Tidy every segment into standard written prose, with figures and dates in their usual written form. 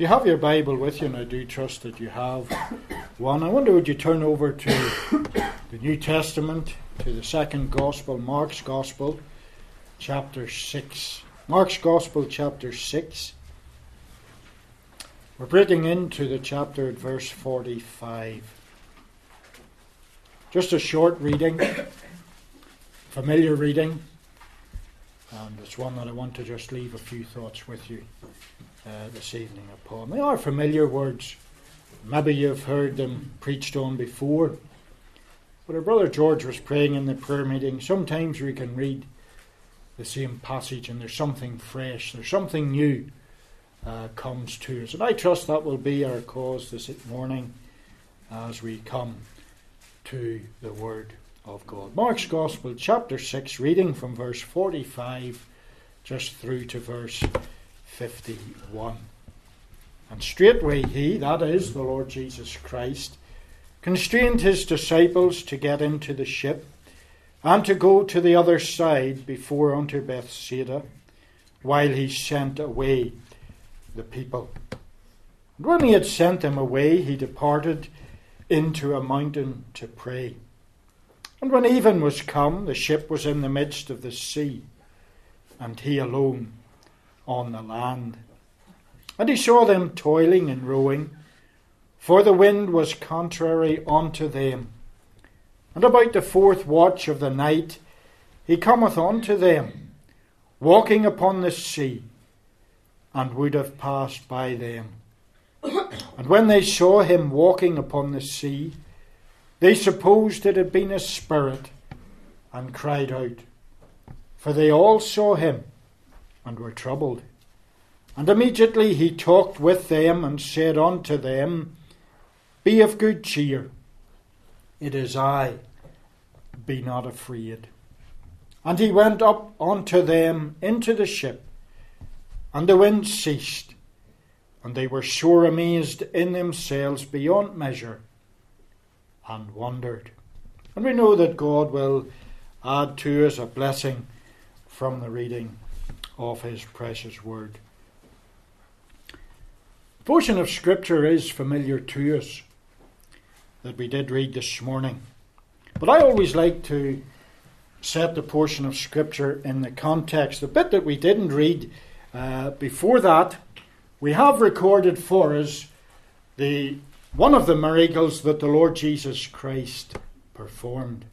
If you have your Bible with you, and I do trust that you have one, I wonder would you turn over to the New Testament, to the second Gospel, Mark's Gospel, chapter 6. Mark's Gospel, chapter 6. We're breaking into the chapter at verse 45. Just a short reading, familiar reading, and it's one that I want to just leave a few thoughts with you this evening upon. They are familiar words. Maybe you've heard them preached on before. But our brother George was praying in the prayer meeting. Sometimes we can read the same passage and there's something fresh, there's something new comes to us. And I trust that will be our cause this morning as we come to the Word of God. Mark's Gospel, chapter 6, reading from verse 45 just through to verse 51. And straightway he, that is the Lord Jesus Christ, constrained his disciples to get into the ship and to go to the other side before unto Bethsaida, while he sent away the people. And when he had sent them away, he departed into a mountain to pray. And when even was come, the ship was in the midst of the sea, and he alone on the land. And he saw them toiling and rowing, for the wind was contrary unto them. And about the fourth watch of the night he cometh unto them, walking upon the sea, and would have passed by them. And when they saw him walking upon the sea, they supposed it had been a spirit, and cried out, for they all saw him, and were troubled. And immediately he talked with them, and said unto them, be of good cheer, it is I, be not afraid. And he went up unto them into the ship, and the wind ceased, and they were sore amazed in themselves beyond measure, and wondered. And we know that God will add to us a blessing from the reading of his precious word. The portion of Scripture is familiar to us that we did read this morning. But I always like to set the portion of Scripture in the context. The bit that we didn't read before that, we have recorded for us one of the miracles that the Lord Jesus Christ performed.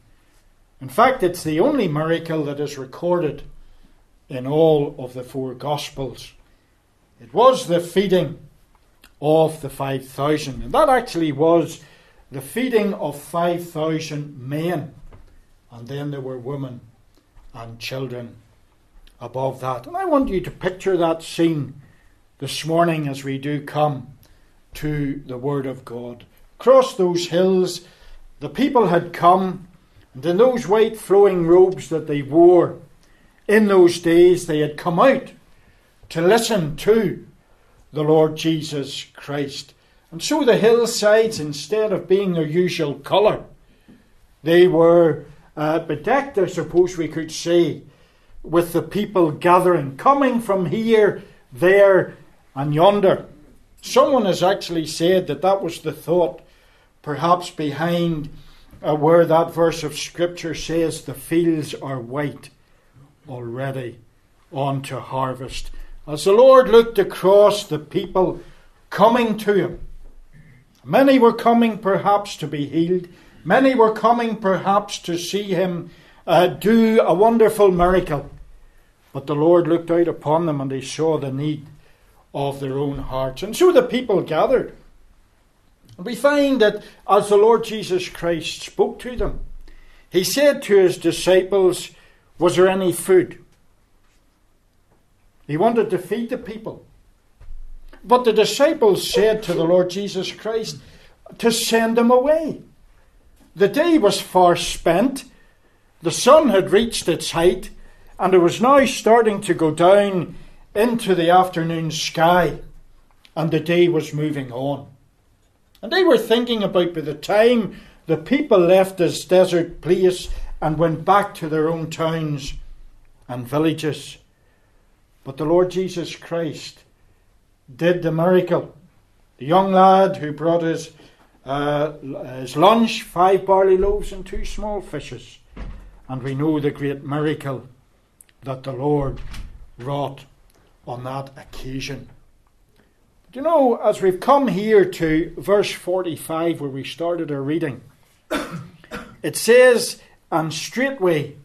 In fact, it's the only miracle that is recorded in all of the four Gospels. It was the feeding of the 5,000. And that actually was the feeding of 5,000 men. And then there were women and children above that. And I want you to picture that scene this morning as we do come to the Word of God. Across those hills, the people had come, and in those white flowing robes that they wore in those days, they had come out to listen to the Lord Jesus Christ. And so the hillsides, instead of being their usual colour, they were bedecked, I suppose we could say, with the people gathering, coming from here, there and yonder. Someone has actually said that was the thought perhaps behind where that verse of Scripture says the fields are white already unto harvest. As the Lord looked across the people coming to him, many were coming perhaps to be healed. Many were coming perhaps to see him do a wonderful miracle. But the Lord looked out upon them and he saw the need of their own hearts. And so the people gathered. And we find that as the Lord Jesus Christ spoke to them, he said to his disciples, was there any food? He wanted to feed the people. But the disciples said to the Lord Jesus Christ to send him away. The day was far spent. The sun had reached its height, and it was now starting to go down into the afternoon sky, and the day was moving on. And they were thinking about by the time the people left this desert place and went back to their own towns and villages. But the Lord Jesus Christ did the miracle. The young lad who brought his lunch, 5 barley loaves and 2 small fishes. And we know the great miracle that the Lord wrought on that occasion. But you know, as we've come here to verse 45 where we started our reading, it says, and straightway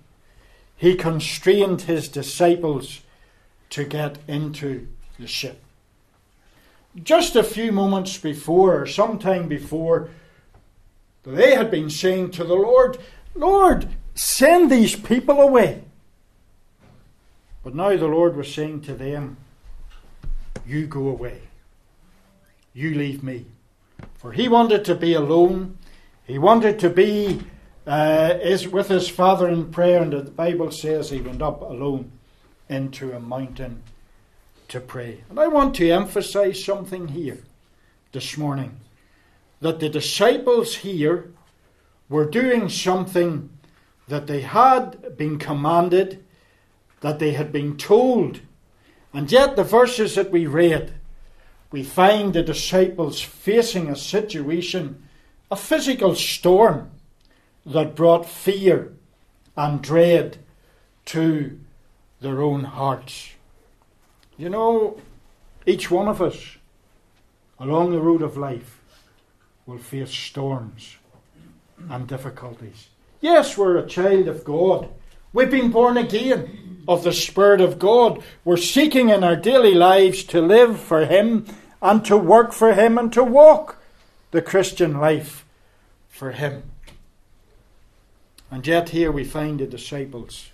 he constrained his disciples to get into the ship. Just a few moments before, or sometime before, they had been saying to the Lord, Lord, send these people away. But now the Lord was saying to them, you go away. You leave me. For he wanted to be alone. He wanted to be with his Father in prayer. And the Bible says he went up alone into a mountain to pray. And I want to emphasize something here this morning. That the disciples here were doing something that they had been commanded, that they had been told. And yet the verses that we read, we find the disciples facing a situation, a physical storm that brought fear and dread to their own hearts. You know, each one of us along the road of life will face storms and difficulties. Yes, we're a child of God. We've been born again of the Spirit of God. We're seeking in our daily lives to live for Him and to work for Him and to walk the Christian life for Him. And yet here we find the disciples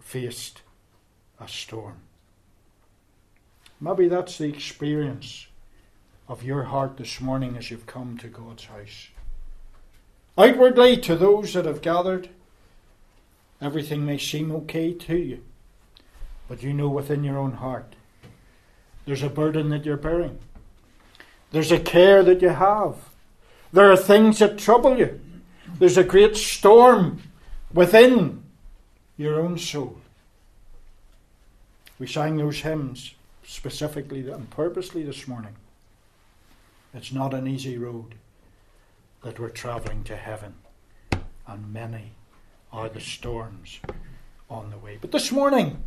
faced a storm. Maybe that's the experience of your heart this morning as you've come to God's house. Outwardly, to those that have gathered, everything may seem okay to you, but you know within your own heart there's a burden that you're bearing. There's a care that you have. There are things that trouble you. There's a great storm within your own soul. We sang those hymns specifically and purposely this morning. It's not an easy road that we're travelling to heaven, and many are the storms on the way. But this morning,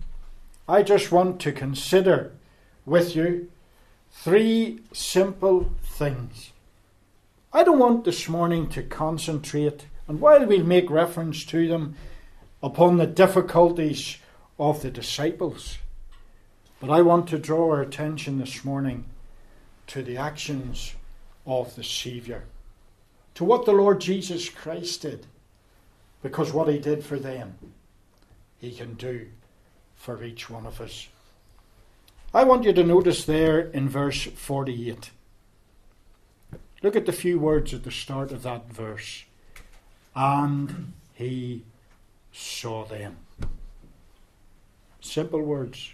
I just want to consider with you 3 simple things. I don't want this morning to concentrate, and while we'll make reference to them, upon the difficulties of the disciples, but I want to draw our attention this morning to the actions of the Saviour, to what the Lord Jesus Christ did. Because what he did for them, he can do for each one of us. I want you to notice there in verse 48. Look at the few words at the start of that verse. And he saw them. Simple words.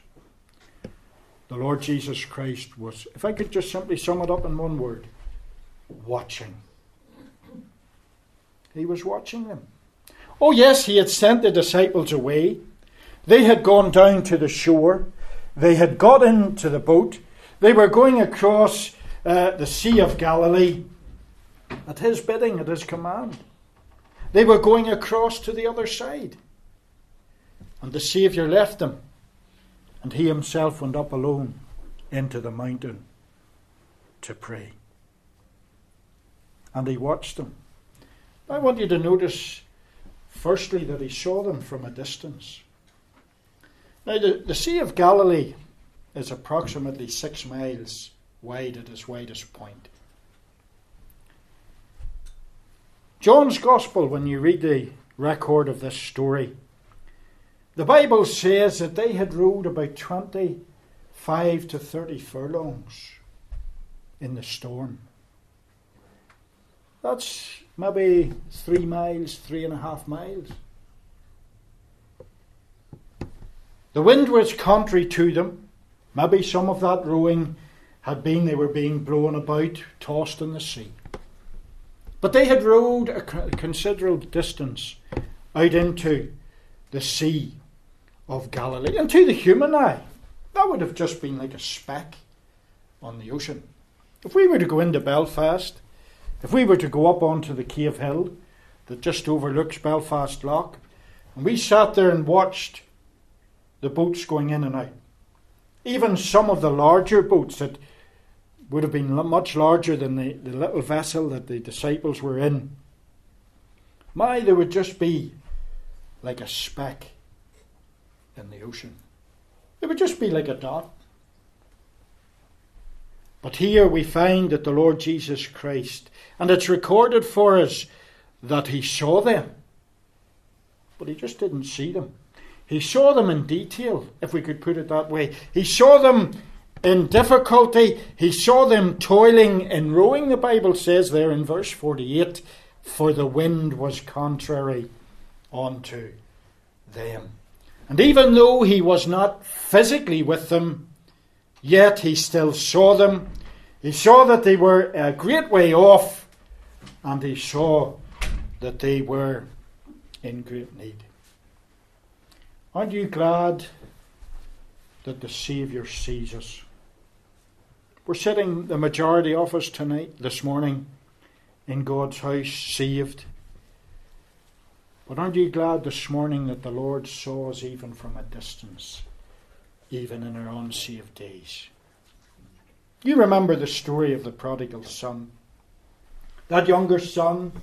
The Lord Jesus Christ was, if I could just simply sum it up in one word, watching. He was watching them. Oh yes, he had sent the disciples away. They had gone down to the shore. They had got into the boat. They were going across the Sea of Galilee at his bidding, at his command. They were going across to the other side. And the Saviour left them. And he himself went up alone into the mountain to pray. And he watched them. I want you to notice, firstly, that he saw them from a distance. Now, the Sea of Galilee is approximately 6 miles wide at its widest point. John's Gospel, when you read the record of this story, the Bible says that they had rowed about 25 to 30 furlongs in the storm. That's maybe 3 miles, 3.5 miles. The wind was contrary to them. Maybe some of that rowing had been, they were being blown about, tossed in the sea. But they had rowed a considerable distance out into the Sea of Galilee. And to the human eye, that would have just been like a speck on the ocean. If we were to go into Belfast, if we were to go up onto the Cave Hill that just overlooks Belfast Lock, and we sat there and watched the boats going in and out, even some of the larger boats that would have been much larger than the little vessel that the disciples were in, my, they would just be like a speck in the ocean. It would just be like a dot. But here we find that the Lord Jesus Christ, and it's recorded for us that he saw them, but he just didn't see them. He saw them in detail, if we could put it that way. He saw them in difficulty. He saw them toiling and rowing, the Bible says there in verse 48, for the wind was contrary unto them. And even though he was not physically with them, yet he still saw them. He saw that they were a great way off, and he saw that they were in great need. Aren't you glad that the Saviour sees us? We're sitting, the majority of us this morning, in God's house, saved. But aren't you glad this morning that the Lord saw us even from a distance, even in our unsaved days? You remember the story of the prodigal son. That younger son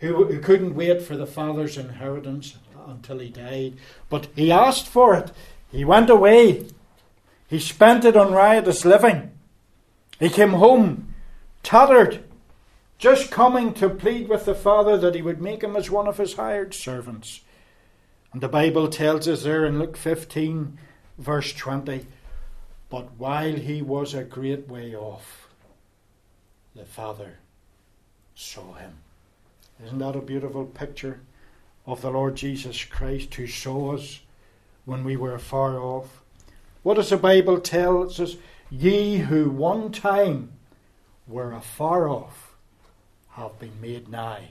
who couldn't wait for the father's inheritance until he died. But he asked for it. He went away. He spent it on riotous living. He came home, tattered, just coming to plead with the father that he would make him as one of his hired servants. And the Bible tells us there in Luke 15, verse 20, but while he was a great way off, the father saw him. Isn't that a beautiful picture of the Lord Jesus Christ, who saw us when we were far off? What does the Bible tell? It says, ye who one time were afar off have been made nigh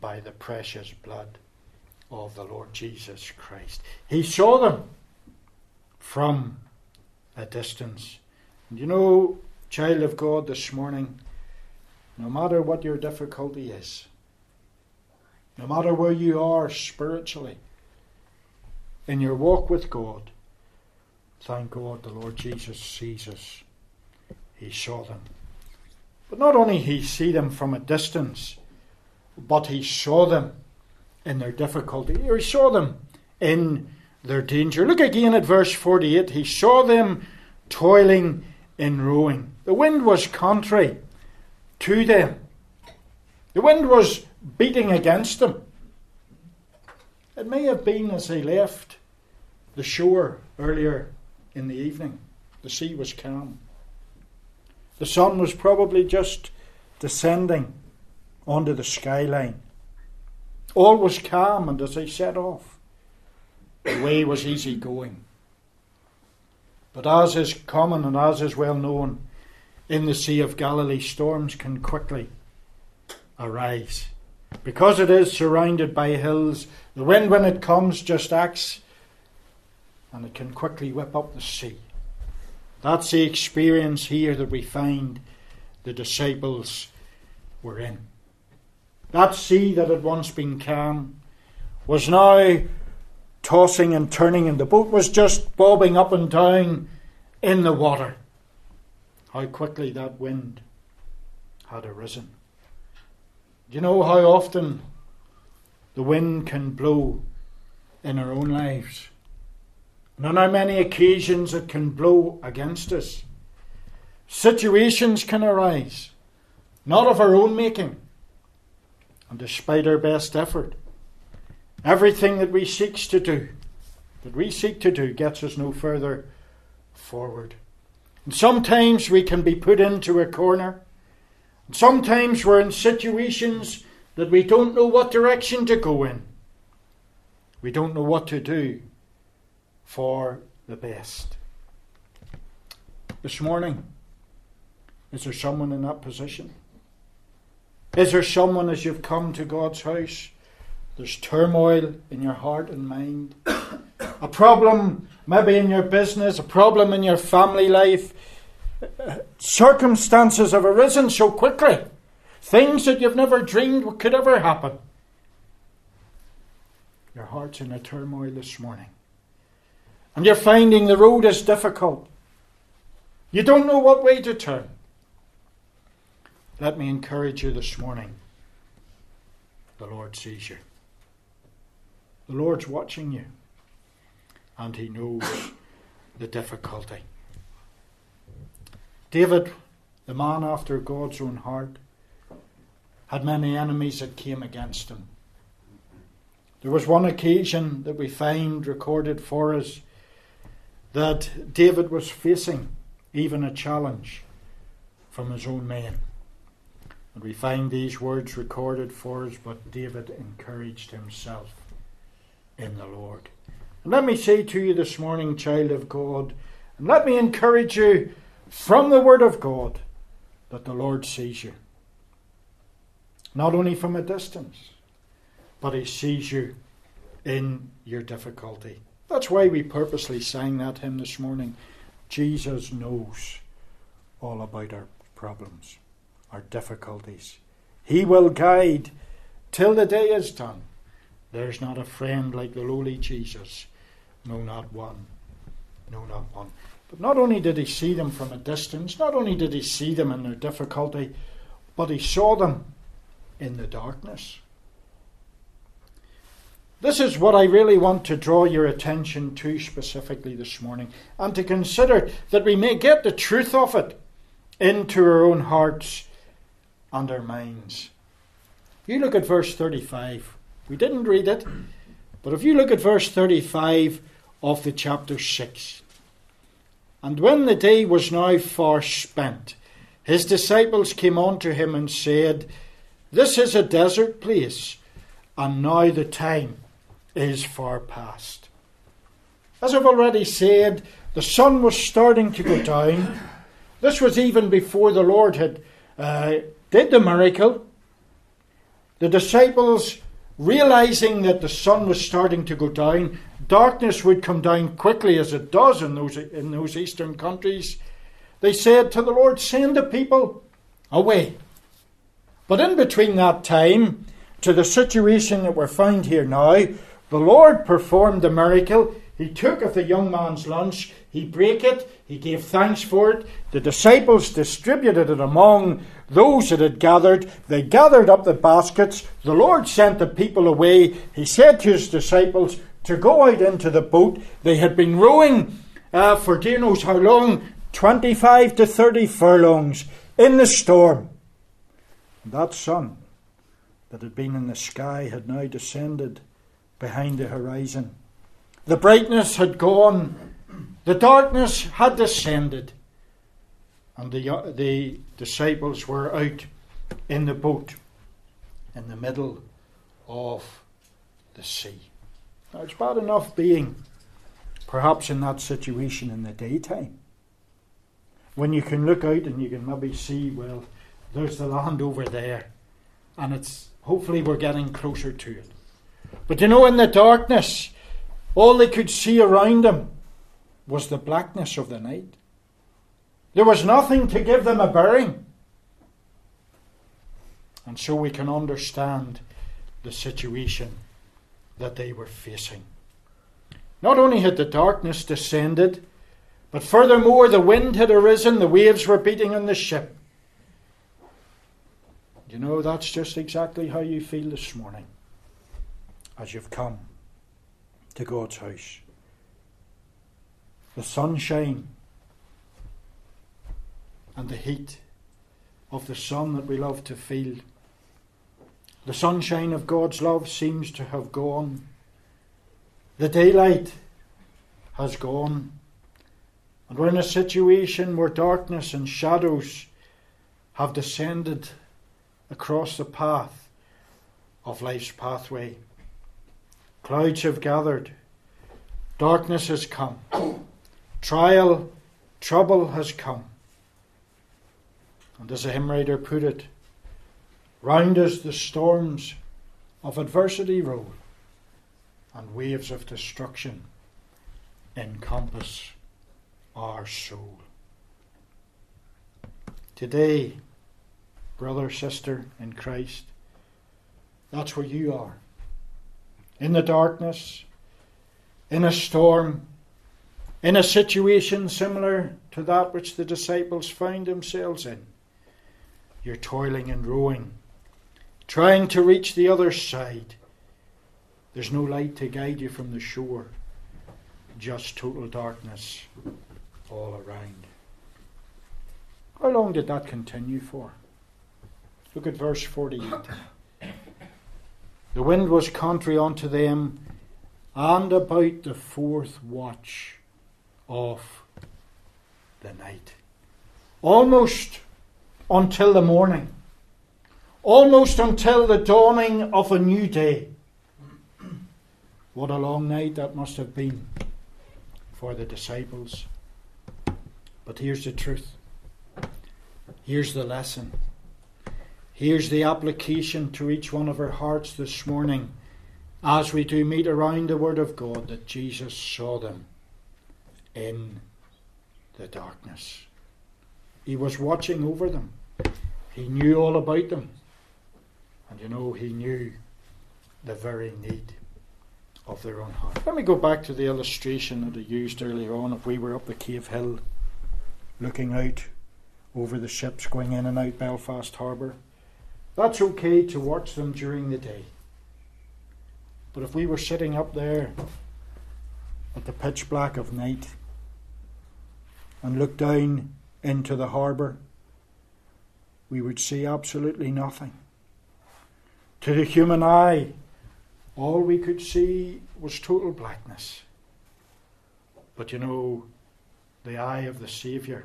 by the precious blood of the Lord Jesus Christ. He saw them from a distance. And you know, child of God, this morning, no matter what your difficulty is, no matter where you are spiritually, in your walk with God, thank God the Lord Jesus sees us. He saw them. But not only he see them from a distance, but he saw them in their difficulty. He saw them in their danger. Look again at verse 48. He saw them toiling and rowing. The wind was contrary to them. The wind was beating against them. It may have been as they left the shore earlier in the evening. The sea was calm. The sun was probably just descending onto the skyline. All was calm, and as they set off, the way was easy going. But as is common and as is well known, in the Sea of Galilee, storms can quickly arise. Because it is surrounded by hills, the wind, when it comes, just acts, and it can quickly whip up the sea. That's the experience here that we find the disciples were in. That sea that had once been calm was now tossing and turning, and the boat was just bobbing up and down in the water. How quickly that wind had arisen. Do you know how often the wind can blow in our own lives? And on how many occasions it can blow against us. Situations can arise, not of our own making, and despite our best effort, everything that we seek to do gets us no further forward. And sometimes we can be put into a corner. And sometimes we're in situations that we don't know what direction to go in. We don't know what to do for the best. This morning, is there someone in that position? Is there someone, as you've come to God's house, there's turmoil in your heart and mind, a problem maybe in your business, a problem in your family life, Circumstances have arisen so quickly. Things that you've never dreamed could ever happen. Your heart's in a turmoil this morning. And you're finding the road is difficult. You don't know what way to turn. Let me encourage you this morning. The Lord sees you. The Lord's watching you. And He knows the difficulty. David, the man after God's own heart, had many enemies that came against him. There was one occasion that we find recorded for us that David was facing even a challenge from his own men. And we find these words recorded for us, but David encouraged himself in the Lord. And let me say to you this morning, child of God, and let me encourage you from the Word of God, that the Lord sees you. Not only from a distance, but He sees you in your difficulty. That's why we purposely sang that hymn this morning. Jesus knows all about our problems, our difficulties. He will guide till the day is done. There's not a friend like the lowly Jesus. No, not one. No, not one. But not only did He see them from a distance, not only did He see them in their difficulty, but He saw them in the darkness. This is what I really want to draw your attention to specifically this morning, and to consider that we may get the truth of it into our own hearts and our minds. If you look at verse 35, we didn't read it, but if you look at verse 35 of the chapter 6, and when the day was now far spent, His disciples came unto Him and said, This is a desert place, and now the time is far past. As I've already said, the sun was starting to go down. This was even before the Lord had did the miracle. The disciples, realizing that the sun was starting to go down, darkness would come down quickly as it does in those eastern countries, they said to the Lord, send the people away. But in between that time to the situation that we're found here now, the Lord performed the miracle. He took of the young man's lunch, He brake it, He gave thanks for it. The disciples distributed it among those that had gathered. They gathered up the baskets. The Lord sent the people away. He said to His disciples to go out into the boat. They had been rowing for dear knows how long, 25 to 30 furlongs in the storm. And that sun that had been in the sky had now descended behind the horizon. The brightness had gone, the darkness had descended, and the disciples were out in the boat in the middle of the sea. Now it's bad enough being perhaps in that situation in the daytime, when you can look out and you can maybe see, well, there's the land over there, and it's hopefully we're getting closer to it. But you know, in the darkness, all they could see around them was the blackness of the night. There was nothing to give them a bearing. And so we can understand the situation that they were facing. Not only had the darkness descended, but furthermore the wind had arisen, the waves were beating on the ship. You know, that's just exactly how you feel this morning as you've come to God's house. The sunshine and the heat of the sun that we love to feel. The sunshine of God's love seems to have gone. The daylight has gone. And we're in a situation where darkness and shadows have descended across the path of life's pathway. Clouds have gathered. Darkness has come. Trial, trouble has come. And as the hymn writer put it, round us the storms of adversity roll, and waves of destruction encompass our soul. Today, brother, sister in Christ, that's where you are. In the darkness, in a storm, in a situation similar to that which the disciples found themselves in. You're toiling and rowing, trying to reach the other side. There's no light to guide you from the shore, just total darkness all around. How long did that continue for? Look at verse 48. The wind was contrary unto them, and about the fourth watch of the night. Almost until the morning. Almost until the dawning of a new day. What a long night that must have been for the disciples. But here's the truth. Here's the lesson. Here's the application to each one of our hearts this morning as we do meet around the Word of God, that Jesus saw them in the darkness. He was watching over them. He knew all about them. And you know, he knew the very need of their own heart. Let me go back to the illustration that I used earlier on. If we were up the Cave Hill looking out over the ships going in and out Belfast Harbour, that's okay to watch them during the day. But if we were sitting up there at the pitch black of night and looked down into the harbour, we would see absolutely nothing. To the human eye, all we could see was total blackness. But you know, the eye of the Saviour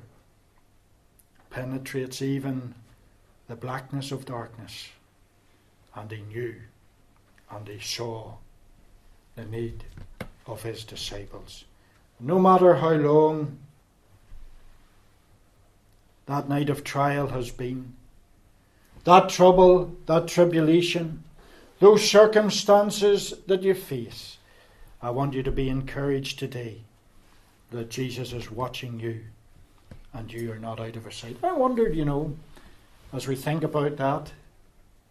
penetrates even the blackness of darkness. And he knew and he saw the need of his disciples. No matter how long that night of trial has been, that trouble, that tribulation, those circumstances that you face, I want you to be encouraged today that Jesus is watching you and you are not out of his sight. I wondered, you know, as we think about that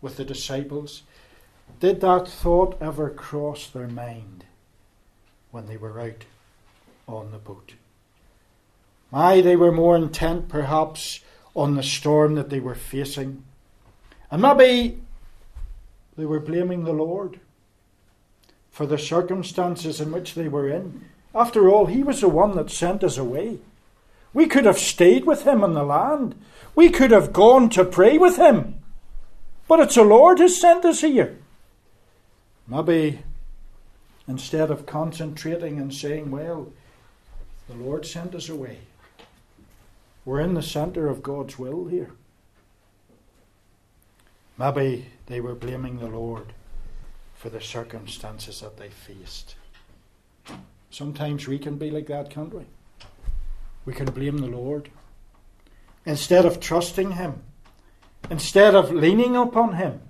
with the disciples, did that thought ever cross their mind when they were out on the boat? Aye, they were more intent perhaps on the storm that they were facing. And maybe they were blaming the Lord for the circumstances in which they were in. After all, he was the one that sent us away. We could have stayed with him in the land. We could have gone to pray with him. But it's the Lord who sent us here. Maybe instead of concentrating and saying, well, the Lord sent us away, we're in the centre of God's will here. Maybe they were blaming the Lord for the circumstances that they faced. Sometimes we can be like that, can't we? We can blame the Lord. Instead of trusting him, instead of leaning upon him,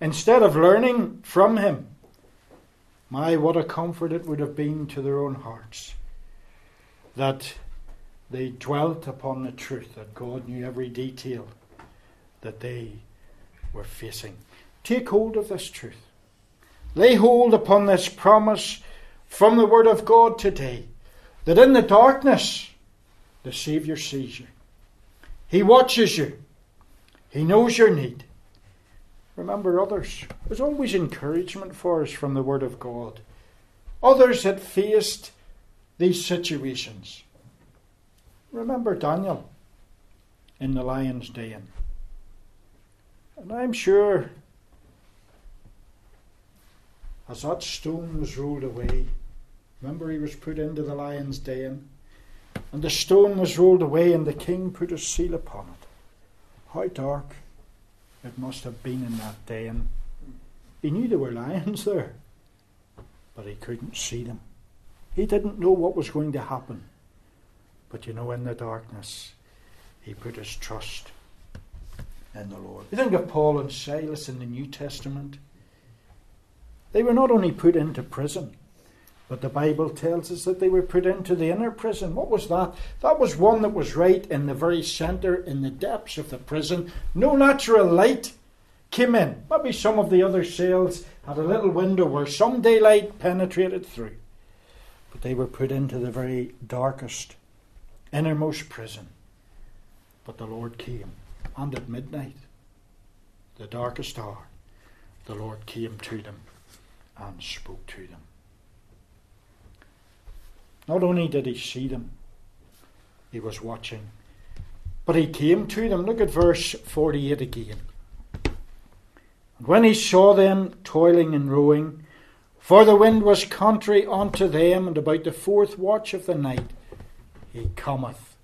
instead of learning from him, my, what a comfort it would have been to their own hearts that they dwelt upon the truth that God knew every detail that they were facing. Take hold of this truth. Lay hold upon this promise from the Word of God today, that in the darkness the Saviour sees you. He watches you. He knows your need. Remember others. There's always encouragement for us from the Word of God. Others had faced these situations. Remember Daniel in the lion's den. And I'm sure as that stone was rolled away, remember he was put into the lion's den, and the stone was rolled away and the king put a seal upon it. How dark it must have been in that den. He knew there were lions there, but he couldn't see them. He didn't know what was going to happen. But you know, in the darkness, he put his trust in the Lord. You think of Paul and Silas in the New Testament. They were not only put into prison, But the Bible tells us that they were put into the inner prison. What was that? That was one that was right in the very centre, in the depths of the prison. No natural light came in. Maybe some of the other cells had a little window where some daylight penetrated through. But they were put into the very darkest, innermost prison. But the Lord came. And at midnight, the darkest hour, the Lord came to them and spoke to them. Not only did he see them, he was watching, but he came to them. Look at verse 48 again. And when he saw them toiling and rowing, for the wind was contrary unto them, and about the fourth watch of the night, he cometh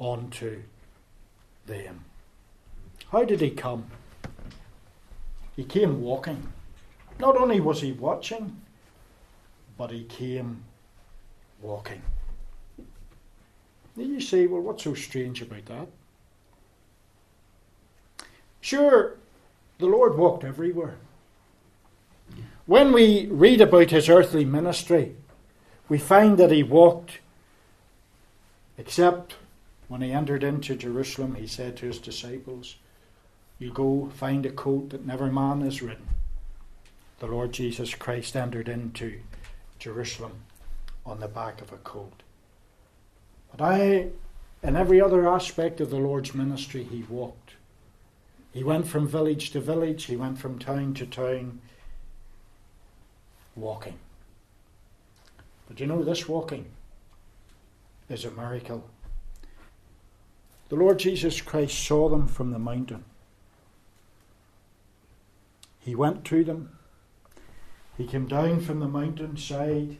unto them. How did he come? He came walking. Not only was he watching, but he came walking. Now you say, well, what's so strange about that? Sure, the Lord walked everywhere. When we read about his earthly ministry, we find that he walked, except when he entered into Jerusalem, he said to his disciples, you go find a coat that never man has ridden. The Lord Jesus Christ entered into Jerusalem on the back of a colt. But in every other aspect of the Lord's ministry, he walked. He went from village to village. He went from town to town, walking. But you know, this walking is a miracle. The Lord Jesus Christ saw them from the mountain. He went to them. He came down from the mountainside.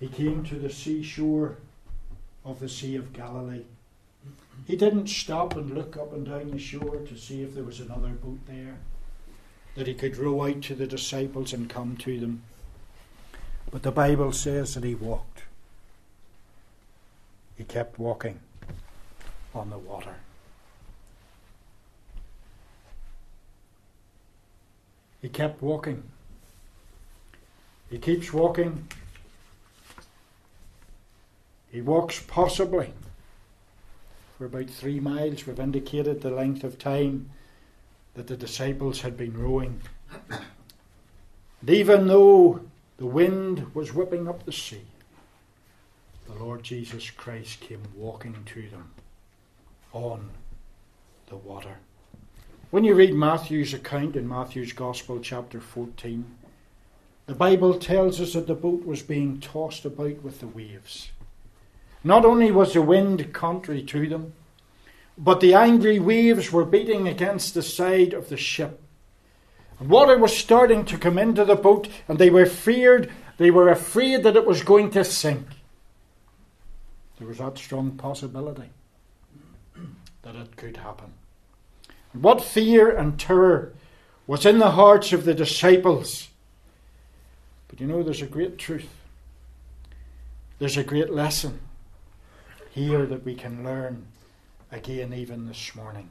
He came to the seashore of the Sea of Galilee. He didn't stop and look up and down the shore to see if there was another boat there that he could row out to the disciples and come to them. But the Bible says that he walked. He kept walking on the water. He kept walking. He keeps walking. He walks possibly for about 3 miles. We've indicated the length of time that the disciples had been rowing. And even though the wind was whipping up the sea, the Lord Jesus Christ came walking to them on the water. When you read Matthew's account in Matthew's Gospel, chapter 14, the Bible tells us that the boat was being tossed about with the waves. Not only was the wind contrary to them, but the angry waves were beating against the side of the ship. And water was starting to come into the boat, and they were afraid that it was going to sink. There was that strong possibility that it could happen. What fear and terror was in the hearts of the disciples. But you know, there's a great truth. There's a great lesson here that we can learn again even this morning.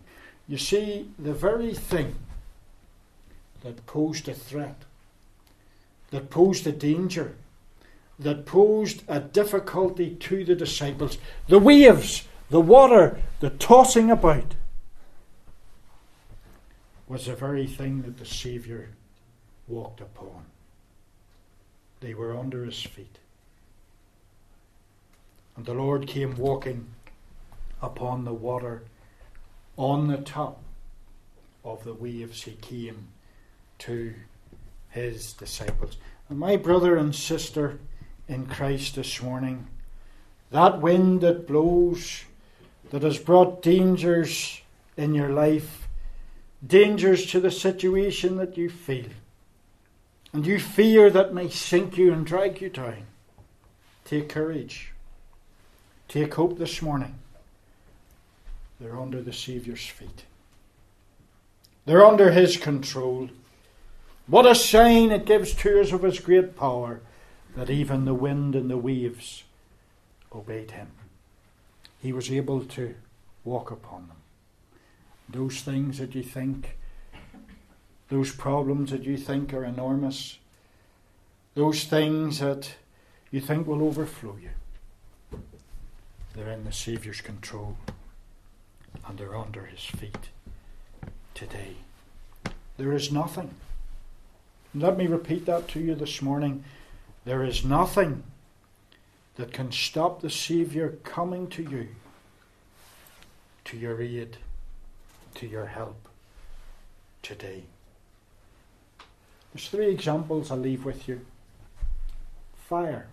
You see, the very thing that posed a threat, that posed a danger, that posed a difficulty to the disciples, the waves, the water, the tossing about, was the very thing that the Saviour walked upon. They were under his feet. And the Lord came walking upon the water, on the top of the waves. He came to his disciples. And my brother and sister in Christ this morning, that wind that blows, that has brought dangers in your life, dangers to the situation that you feel, and you fear that may sink you and drag you down. Take courage. Take hope this morning. They're under the Saviour's feet. They're under his control. What a sign it gives to us of his great power, that even the wind and the waves obeyed him. He was able to walk upon them. Those things that you think, those problems that you think are enormous, those things that you think will overflow you. They're in the Saviour's control, and they're under his feet today. There is nothing. Let me repeat that to you this morning. There is nothing that can stop the Saviour coming to you, to your aid, to your help today. There's three examples I'll leave with you. Fire.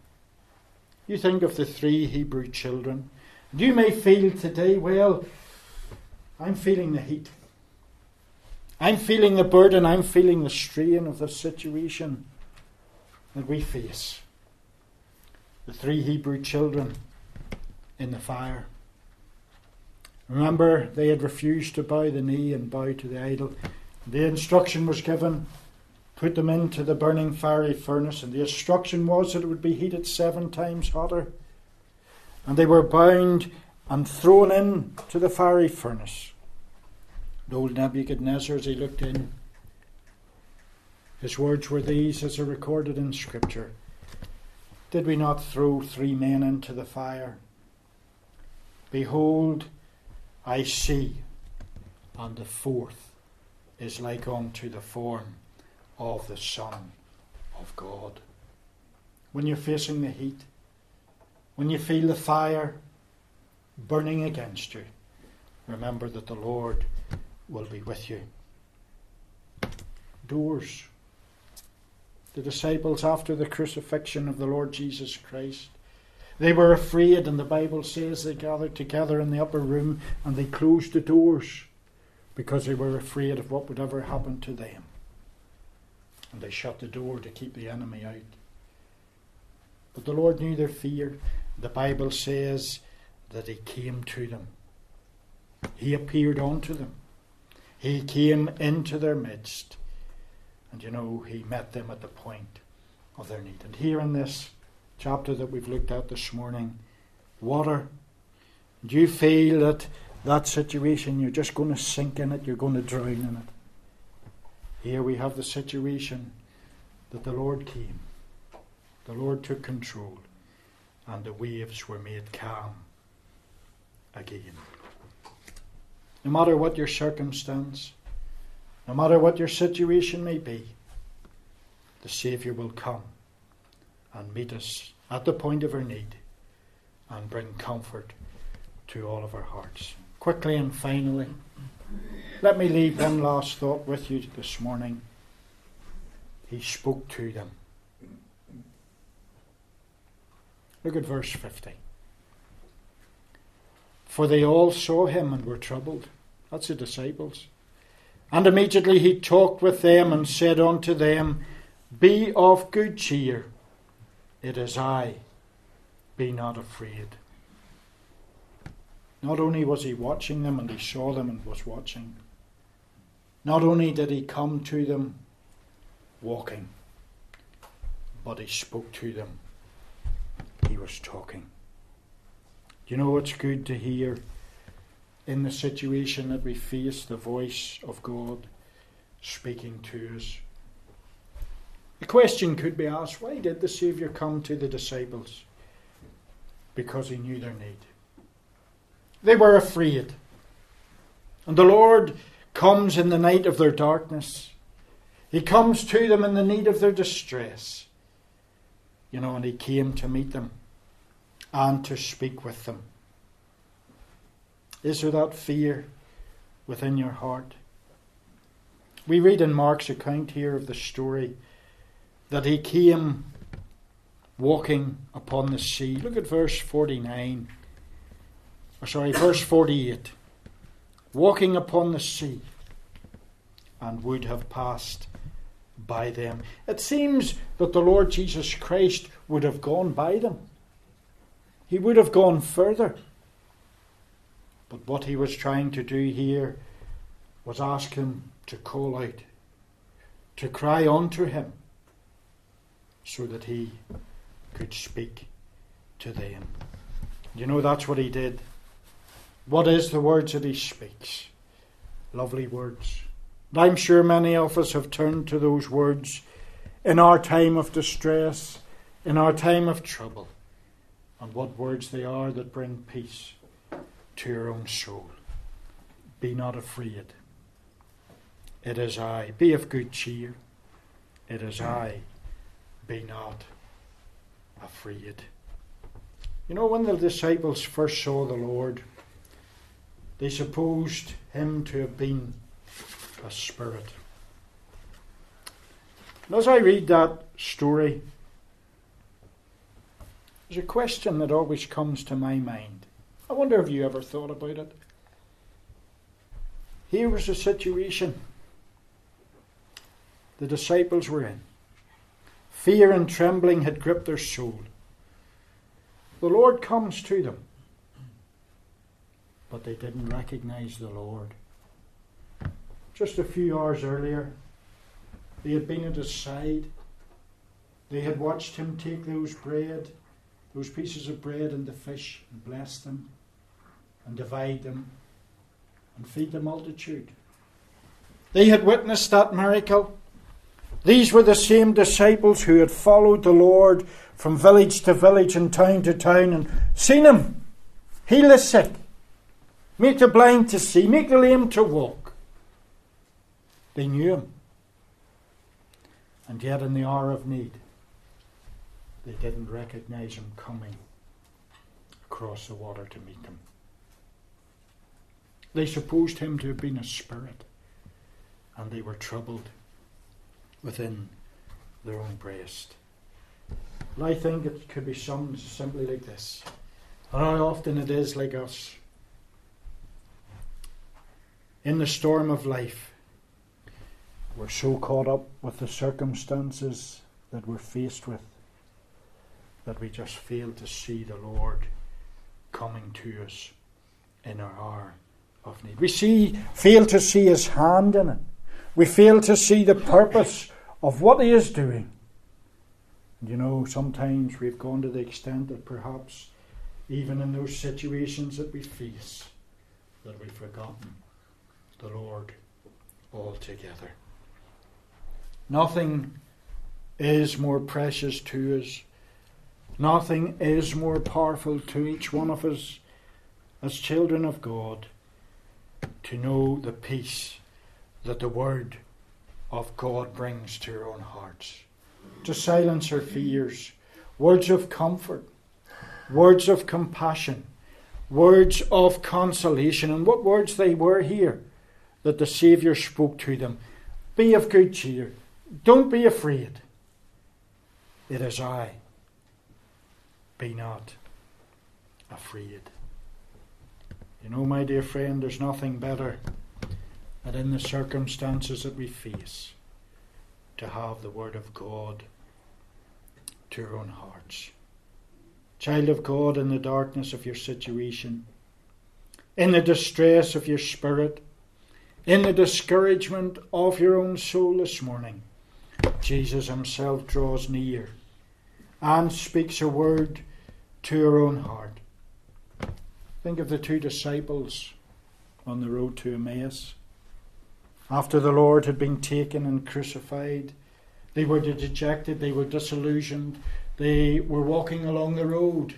You think of the three Hebrew children. You may feel today, well, I'm feeling the heat. I'm feeling the burden. I'm feeling the strain of the situation that we face. The three Hebrew children in the fire. Remember, they had refused to bow the knee and bow to the idol. The instruction was given, put them into the burning fiery furnace, and the instruction was that it would be heated 7 times hotter. And they were bound and thrown into the fiery furnace. And old Nebuchadnezzar, as he looked in, his words were these, as are recorded in Scripture. Did we not throw 3 men into the fire? Behold, I see, and the 4th is like unto the form of the Son of God. When you're facing the heat, when you feel the fire burning against you, remember that the Lord will be with you. Doors. The disciples, after the crucifixion of the Lord Jesus Christ, they were afraid, and the Bible says they gathered together in the upper room and they closed the doors because they were afraid of what would ever happen to them. And they shut the door to keep the enemy out. But the Lord knew their fear. The Bible says that he came to them. He appeared unto them. He came into their midst. And you know, he met them at the point of their need. And here in this chapter that we've looked at this morning, water. Do you feel that that situation, you're just going to sink in it, you're going to drown in it? Here we have the situation that the Lord came. The Lord took control, and the waves were made calm again. No matter what your circumstance, no matter what your situation may be, the Saviour will come and meet us at the point of our need and bring comfort to all of our hearts. Quickly and finally, let me leave one last thought with you this morning. He spoke to them. Look at verse 50. For they all saw him and were troubled. That's the disciples. And immediately he talked with them and said unto them, Be of good cheer, it is I, be not afraid. Not only was he watching them, and he saw them and was watching, not only did he come to them walking, but he spoke to them. He was talking. You know, it's good to hear in the situation that we face the voice of God speaking to us. The question could be asked, why did the Saviour come to the disciples? Because he knew their need. They were afraid. And the Lord comes in the night of their darkness. He comes to them in the need of their distress. You know, and he came to meet them and to speak with them. Is there that fear within your heart? We read in Mark's account here of the story that he came walking upon the sea. Look at verse 48. Walking upon the sea, and would have passed by them. It seems that the Lord Jesus Christ would have gone by them. He would have gone further. But what he was trying to do here was ask him to call out, to cry unto him, so that he could speak to them. You know, that's what he did. What is the words that he speaks? Lovely words. And I'm sure many of us have turned to those words in our time of distress, in our time of trouble, and what words they are that bring peace to your own soul. Be not afraid. It is I. Be of good cheer. It is I. Be not afraid. You know, when the disciples first saw the Lord, they supposed him to have been a spirit. And as I read that story, there's a question that always comes to my mind. I wonder if you ever thought about it. Here was the situation the disciples were in. Fear and trembling had gripped their soul. The Lord comes to them, but they didn't recognize the Lord. Just a few hours earlier, they had been at his side. They had watched him take those pieces of bread and the fish, and bless them, and divide them, and feed the multitude. They had witnessed that miracle. These were the same disciples who had followed the Lord from village to village and town to town and seen him heal the sick, make the blind to see, make the lame to walk. They knew him. And yet in the hour of need, they didn't recognize him coming across the water to meet them. They supposed him to have been a spirit, and they were troubled within their own breast. Well, I think it could be summed simply like this. And how often it is like us. In the storm of life, we're so caught up with the circumstances that we're faced with that we just fail to see the Lord coming to us in our hour of need. We fail to see his hand in it. We fail to see the purpose of what he is doing. And you know, sometimes we've gone to the extent that perhaps even in those situations that we face, that we've forgotten the Lord altogether. Nothing is more precious to us. Nothing is more powerful to each one of us as children of God to know the peace that the Word of God brings to our own hearts, to silence our fears. Words of comfort, words of compassion, words of consolation. And what words they were here that the Saviour spoke to them. Be of good cheer. Don't be afraid. It is I. Be not afraid. You know, my dear friend, there's nothing better than in the circumstances that we face to have the Word of God to your own hearts. Child of God, in the darkness of your situation, in the distress of your spirit, in the discouragement of your own soul this morning, Jesus himself draws near and speaks a word to your own heart. Think of the two disciples on the road to Emmaus. After the Lord had been taken and crucified, they were dejected, they were disillusioned, they were walking along the road,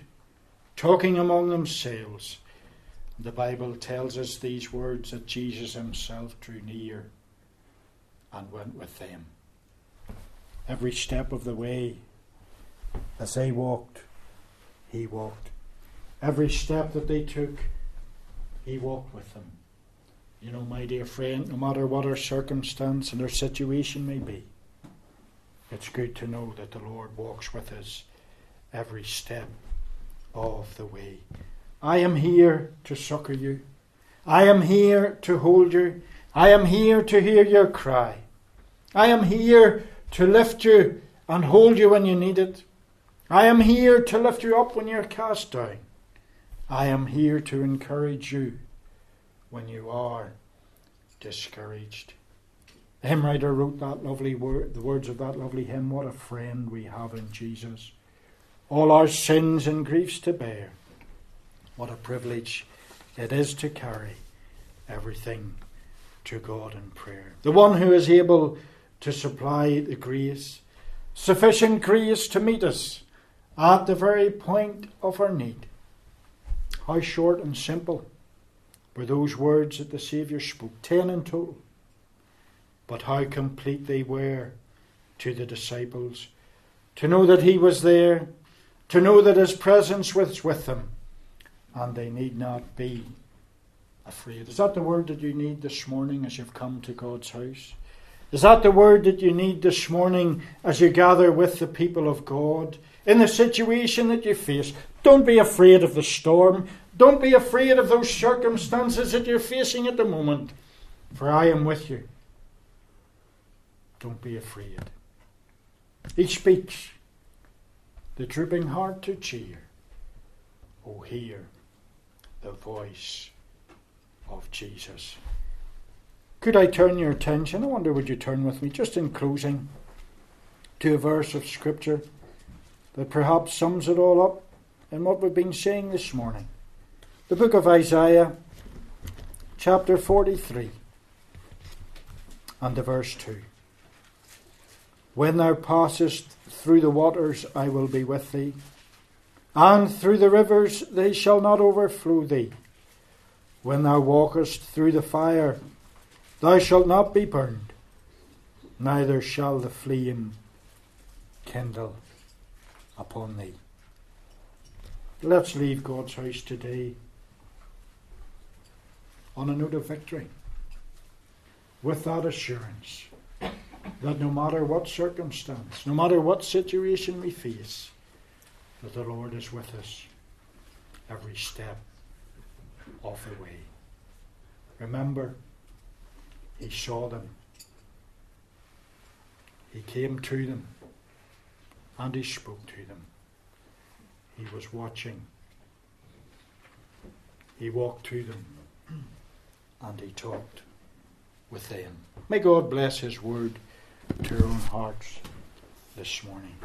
talking among themselves. The Bible tells us these words that Jesus himself drew near and went with them. Every step of the way, as they walked, he walked. Every step that they took, he walked with them. You know, my dear friend, no matter what our circumstance and our situation may be, it's good to know that the Lord walks with us every step of the way. I am here to succour you. I am here to hold you. I am here to hear your cry. I am here to lift you and hold you when you need it. I am here to lift you up when you're cast down. I am here to encourage you when you are discouraged. The hymn writer wrote that lovely the words of that lovely hymn. What a friend we have in Jesus. All our sins and griefs to bear. What a privilege it is to carry everything to God in prayer. The one who is able to supply the grace, sufficient grace to meet us at the very point of our need. How short and simple were those words that the Saviour spoke, 10 in total, but how complete they were to the disciples. To know that he was there, to know that his presence was with them, and they need not be afraid. Is that the word that you need this morning as you've come to God's house? Is that the word that you need this morning as you gather with the people of God? In the situation that you face, don't be afraid of the storm. Don't be afraid of those circumstances that you're facing at the moment, for I am with you. Don't be afraid. He speaks the drooping heart to cheer. Oh, hear the voice of Jesus. Could I turn your attention, I wonder would you turn with me, just in closing, to a verse of Scripture that perhaps sums it all up in what we've been saying this morning. The book of Isaiah, chapter 43, and the verse 2. When thou passest through the waters, I will be with thee, and through the rivers, they shall not overflow thee. When thou walkest through the fire, thou shalt not be burned, neither shall the flame kindle upon thee. Let's leave God's house today on a note of victory, with that assurance that no matter what circumstance, no matter what situation we face, that the Lord is with us every step of the way. Remember, he saw them, he came to them, and he spoke to them. He was watching, he walked to them, and he talked with them. May God bless his word to our own hearts this morning.